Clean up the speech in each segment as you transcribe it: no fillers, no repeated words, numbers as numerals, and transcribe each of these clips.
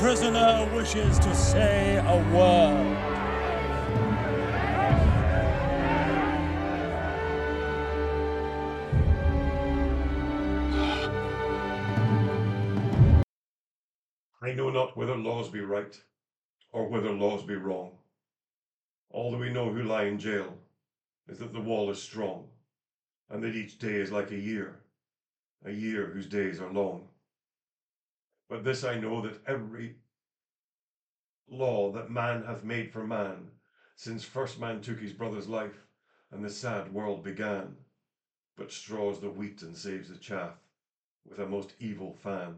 prisoner wishes to say a word. I know not whether laws be right, or whether laws be wrong. All that we know who lie in jail is that the wall is strong, and that each day is like a year whose days are long. But this I know, that every law that man hath made for man, since first man took his brother's life, and the sad world began, but straws the wheat and saves the chaff, with a most evil fan.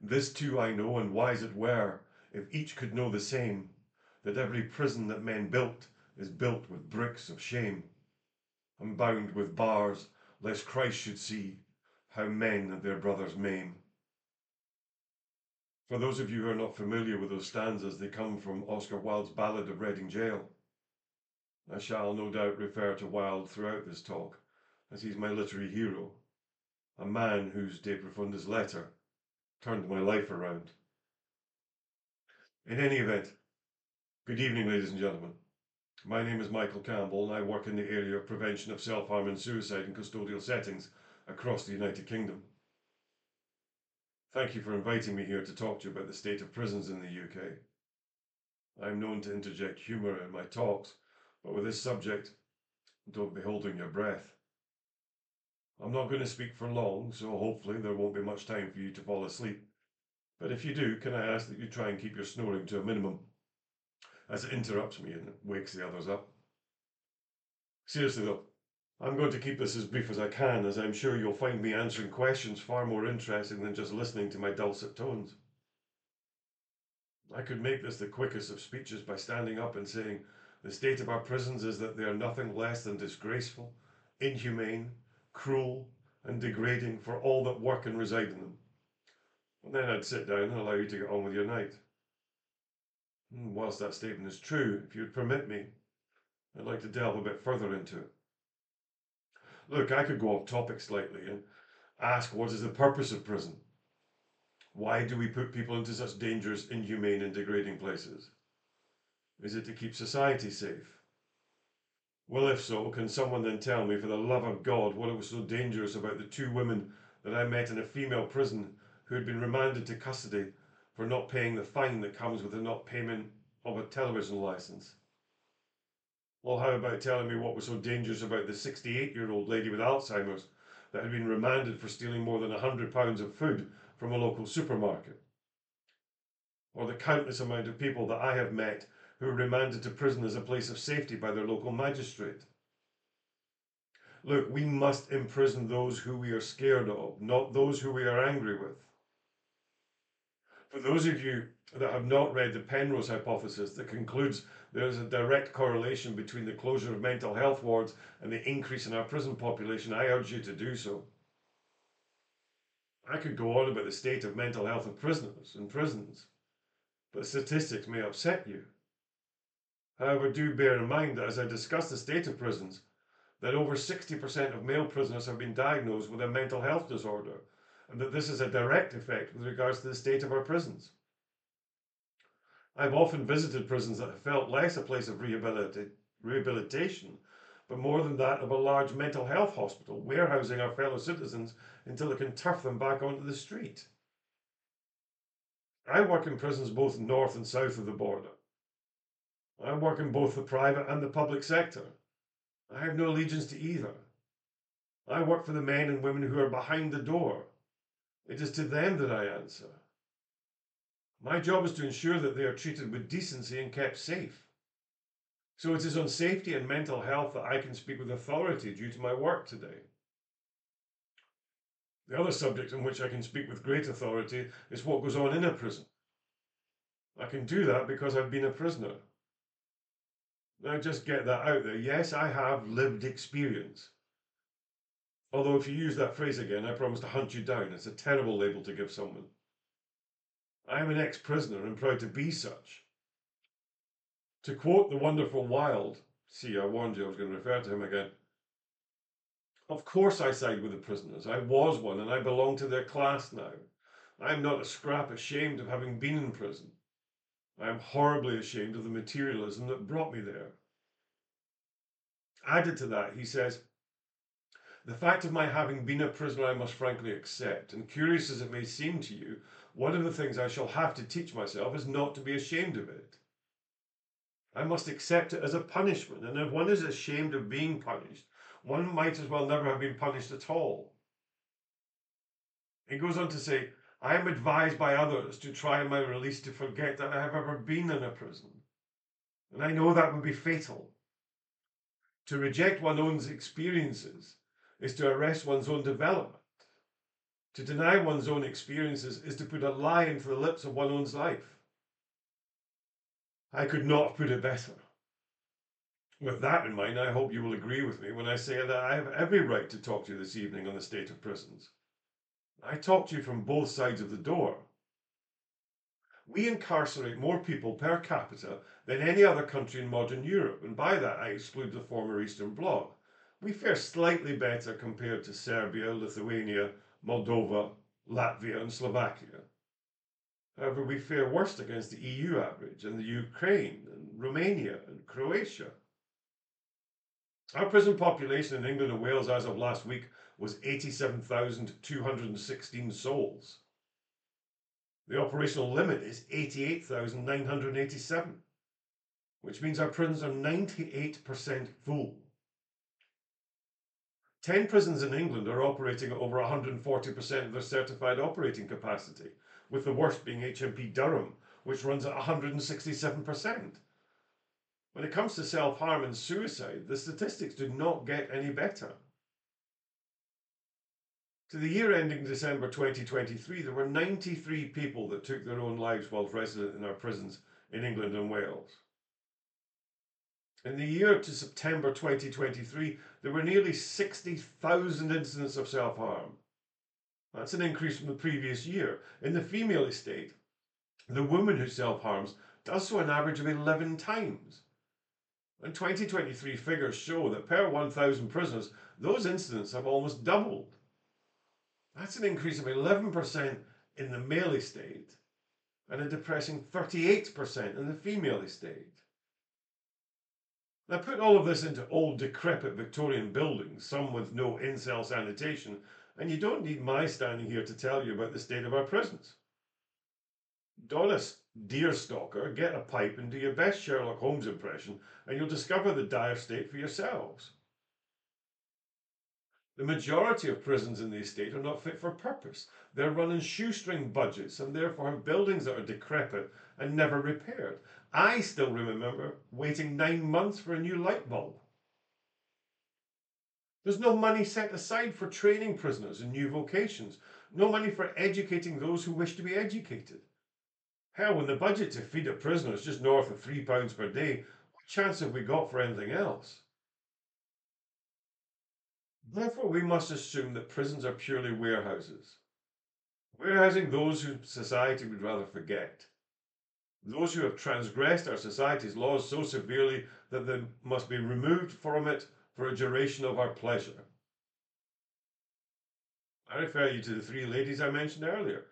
This too I know, and wise it were, if each could know the same, that every prison that men built is built with bricks of shame, and bound with bars, lest Christ should see how men and their brothers maim. For those of you who are not familiar with those stanzas, they come from Oscar Wilde's Ballad of Reading Gaol. I shall no doubt refer to Wilde throughout this talk, as he's my literary hero, a man whose De Profundis letter turned my life around. In any event, good evening, ladies and gentlemen. My name is Michael Campbell, and I work in the area of prevention of self-harm and suicide in custodial settings across the United Kingdom. Thank you for inviting me here to talk to you about the state of prisons in the UK. I am known to interject humour in my talks, but with this subject, don't be holding your breath. I'm not going to speak for long, so hopefully there won't be much time for you to fall asleep. But if you do, can I ask that you try and keep your snoring to a minimum, as it interrupts me and wakes the others up. Seriously though, I'm going to keep this as brief as I can, as I'm sure you'll find me answering questions far more interesting than just listening to my dulcet tones. I could make this the quickest of speeches by standing up and saying, the state of our prisons is that they are nothing less than disgraceful, inhumane, cruel, and degrading for all that work and reside in them. And then I'd sit down and allow you to get on with your night. And whilst that statement is true, if you'd permit me, I'd like to delve a bit further into it. Look, I could go off topic slightly and ask, what is the purpose of prison? Why do we put people into such dangerous, inhumane and degrading places? Is it to keep society safe? Well, if so, can someone then tell me, for the love of God, what it was so dangerous about the two women that I met in a female prison who had been remanded to custody for not paying the fine that comes with the not payment of a television licence? Well, how about telling me what was so dangerous about the 68-year-old lady with Alzheimer's that had been remanded for stealing more than £100 of food from a local supermarket? Or the countless amount of people that I have met who were remanded to prison as a place of safety by their local magistrate? Look, we must imprison those who we are scared of, not those who we are angry with. For those of you that have not read the Penrose hypothesis that concludes there is a direct correlation between the closure of mental health wards and the increase in our prison population, I urge you to do so. I could go on about the state of mental health of prisoners and prisons, but statistics may upset you. However, do bear in mind that as I discuss the state of prisons, that over 60% of male prisoners have been diagnosed with a mental health disorder, and that this is a direct effect with regards to the state of our prisons. I've often visited prisons that have felt less a place of rehabilitation, but more than that of a large mental health hospital, warehousing our fellow citizens until it can turf them back onto the street. I work in prisons both north and south of the border. I work in both the private and the public sector. I have no allegiance to either. I work for the men and women who are behind the door. It is to them that I answer. My job is to ensure that they are treated with decency and kept safe. So it is on safety and mental health that I can speak with authority due to my work today. The other subject on which I can speak with great authority is what goes on in a prison. I can do that because I've been a prisoner. Now just get that out there. Yes, I have lived experience. Although if you use that phrase again, I promise to hunt you down. It's a terrible label to give someone. I am an ex-prisoner and proud to be such. To quote the wonderful Wilde, see, I warned you I was going to refer to him again. Of course I side with the prisoners. I was one and I belong to their class now. I am not a scrap ashamed of having been in prison. I am horribly ashamed of the materialism that brought me there. Added to that, he says, the fact of my having been a prisoner I must frankly accept, and curious as it may seem to you, one of the things I shall have to teach myself is not to be ashamed of it. I must accept it as a punishment, and if one is ashamed of being punished, one might as well never have been punished at all. It goes on to say, I am advised by others to try my release to forget that I have ever been in a prison, and I know that would be fatal. To reject one's own experiences is to arrest one's own development. To deny one's own experiences is to put a lie into the lips of one's own life. I could not have put it better. With that in mind, I hope you will agree with me when I say that I have every right to talk to you this evening on the state of prisons. I talk to you from both sides of the door. We incarcerate more people per capita than any other country in modern Europe, and by that I exclude the former Eastern Bloc. We fare slightly better compared to Serbia, Lithuania, Moldova, Latvia and Slovakia. However, we fare worst against the EU average and the Ukraine and Romania and Croatia. Our prison population in England and Wales as of last week was 87,216 souls. The operational limit is 88,987, which means our prisons are 98% full. 10 prisons in England are operating at over 140% of their certified operating capacity, with the worst being HMP Durham, which runs at 167%. When it comes to self-harm and suicide, the statistics do not get any better. To the year ending December 2023, there were 93 people that took their own lives while resident in our prisons in England and Wales. In the year to September 2023, there were nearly 60,000 incidents of self-harm. That's an increase from the previous year. In the female estate, the woman who self-harms does so an average of 11 times. And 2023 figures show that per 1,000 prisoners, those incidents have almost doubled. That's an increase of 11% in the male estate and a depressing 38% in the female estate. Now put all of this into old decrepit Victorian buildings, some with no in-cell sanitation, and you don't need my standing here to tell you about the state of our prisons. Donna Deerstalker, get a pipe and do your best Sherlock Holmes impression and you'll discover the dire state for yourselves. The majority of prisons in the estate are not fit for purpose. They're running shoestring budgets and therefore have buildings that are decrepit and never repaired. I still remember waiting 9 months for a new light bulb. There's no money set aside for training prisoners in new vocations. No money for educating those who wish to be educated. Hell, when the budget to feed a prisoner is just north of £3 per day, what chance have we got for anything else? Therefore, we must assume that prisons are purely warehouses, warehousing those whom society would rather forget, those who have transgressed our society's laws so severely that they must be removed from it for a duration of our pleasure. I refer you to the three ladies I mentioned earlier.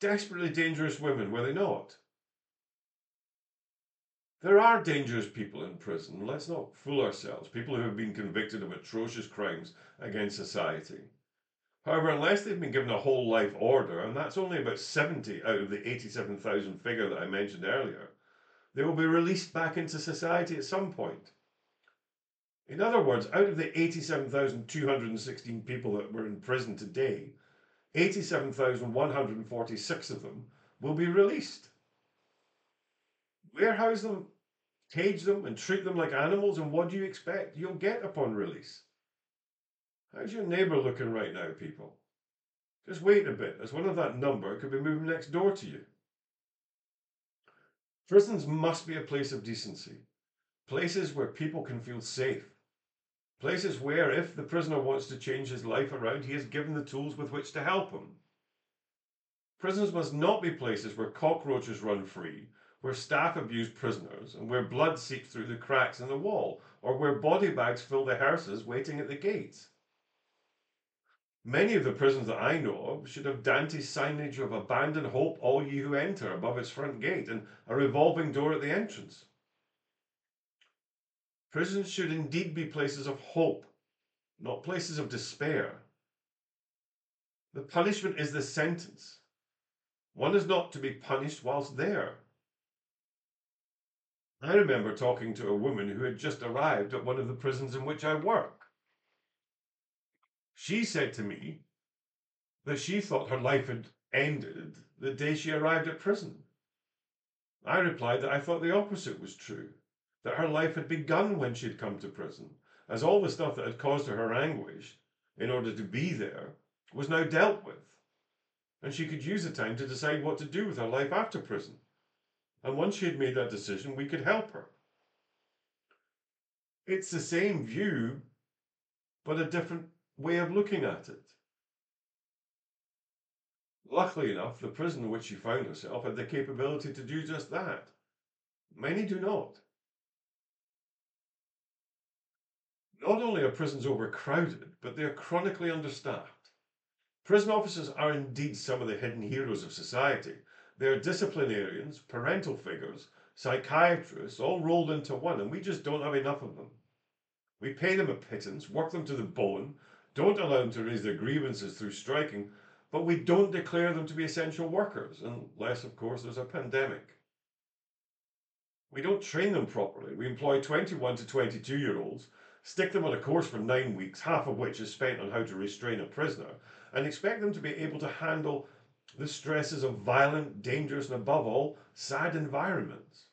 Desperately dangerous women, were they not? There are dangerous people in prison. Let's not fool ourselves. People who have been convicted of atrocious crimes against society. However, unless they've been given a whole life order, and that's only about 70 out of the 87,000 figure that I mentioned earlier, they will be released back into society at some point. In other words, out of the 87,216 people that were in prison today, 87,146 of them will be released. Warehouse them, cage them, and treat them like animals, and what do you expect you'll get upon release? How's your neighbour looking right now, people? Just wait a bit, as one of that number could be moving next door to you. Prisons must be a place of decency, places where people can feel safe, places where, if the prisoner wants to change his life around, he is given the tools with which to help him. Prisons must not be places where cockroaches run free, where staff abuse prisoners, and where blood seeps through the cracks in the wall, or where body bags fill the hearses waiting at the gates. Many of the prisons that I know of should have Dante's signage of "Abandon hope, all ye who enter" above its front gate, and a revolving door at the entrance. Prisons should indeed be places of hope, not places of despair. The punishment is the sentence. One is not to be punished whilst there. I remember talking to a woman who had just arrived at one of the prisons in which I work. She said to me that she thought her life had ended the day she arrived at prison. I replied that I thought the opposite was true, that her life had begun when she had come to prison, as all the stuff that had caused her anguish, in order to be there, was now dealt with, and she could use the time to decide what to do with her life after prison. And once she had made that decision, we could help her. It's the same view, but a different way of looking at it. Luckily enough, the prison in which she found herself had the capability to do just that. Many do not. Not only are prisons overcrowded, but they are chronically understaffed. Prison officers are indeed some of the hidden heroes of society. They are disciplinarians, parental figures, psychiatrists, all rolled into one, and we just don't have enough of them. We pay them a pittance, work them to the bone, don't allow them to raise their grievances through striking, but we don't declare them to be essential workers, unless, of course, there's a pandemic. We don't train them properly. We employ 21 to 22-year-olds, stick them on a course for 9 weeks, half of which is spent on how to restrain a prisoner, and expect them to be able to handle the stresses of violent, dangerous, and above all, sad environments.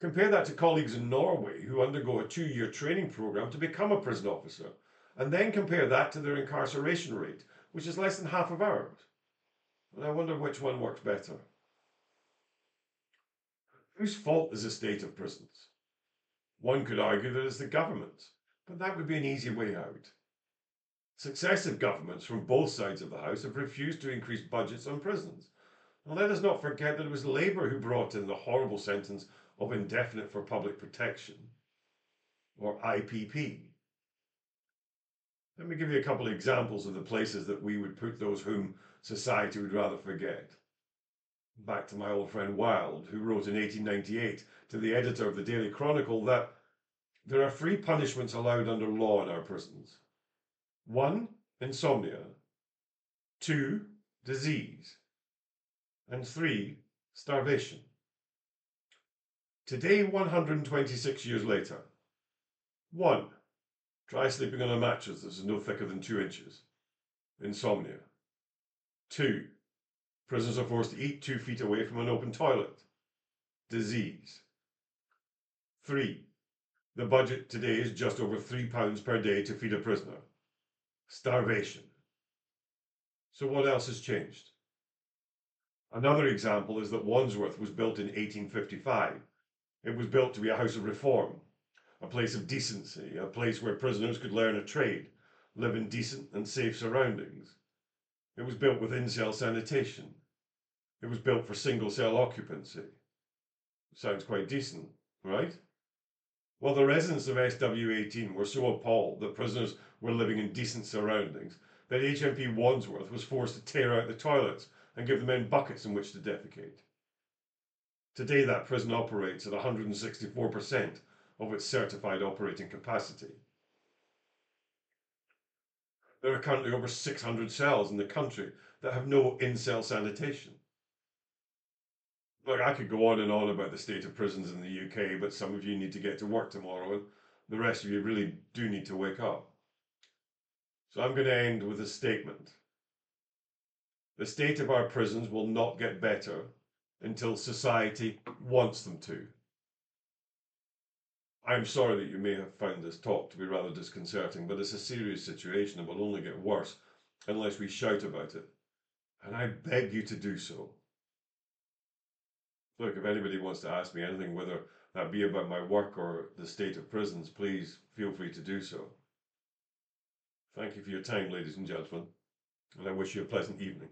Compare that to colleagues in Norway who undergo a 2-year training program to become a prison officer, and then compare that to their incarceration rate, which is less than half of ours. And I wonder which one works better. Whose fault is the state of prisons? One could argue that it's the government's, but that would be an easy way out. Successive governments from both sides of the House have refused to increase budgets on prisons. And let us not forget that it was Labour who brought in the horrible sentence of indefinite for public protection, or IPP. Let me give you a couple of examples of the places that we would put those whom society would rather forget. Back to my old friend Wilde, who wrote in 1898 to the editor of the Daily Chronicle that there are three punishments allowed under law in our prisons. 1. Insomnia, 2. Disease, and 3. Starvation. Today, 126 years later. 1. Try sleeping on a mattress that is no thicker than 2 inches. Insomnia. 2. Prisoners are forced to eat 2 feet away from an open toilet. Disease. 3. The budget today is just over £3 per day to feed a prisoner. Starvation. So what else has changed? Another example is that Wandsworth was built in 1855. It was built to be a house of reform, a place of decency, a place where prisoners could learn a trade, live in decent and safe surroundings. It was built with in-cell sanitation. It was built for single-cell occupancy. Sounds quite decent, right? Well, the residents of SW18 were so appalled that prisoners were living in decent surroundings that HMP Wandsworth was forced to tear out the toilets and give the men buckets in which to defecate. Today, that prison operates at 164% of its certified operating capacity. There are currently over 600 cells in the country that have no in-cell sanitation. Look, I could go on and on about the state of prisons in the UK, but some of you need to get to work tomorrow, and the rest of you really do need to wake up. So I'm going to end with a statement. The state of our prisons will not get better until society wants them to. I'm sorry that you may have found this talk to be rather disconcerting, but it's a serious situation and will only get worse unless we shout about it. And I beg you to do so. Look, if anybody wants to ask me anything, whether that be about my work or the state of prisons, please feel free to do so. Thank you for your time, ladies and gentlemen, and I wish you a pleasant evening.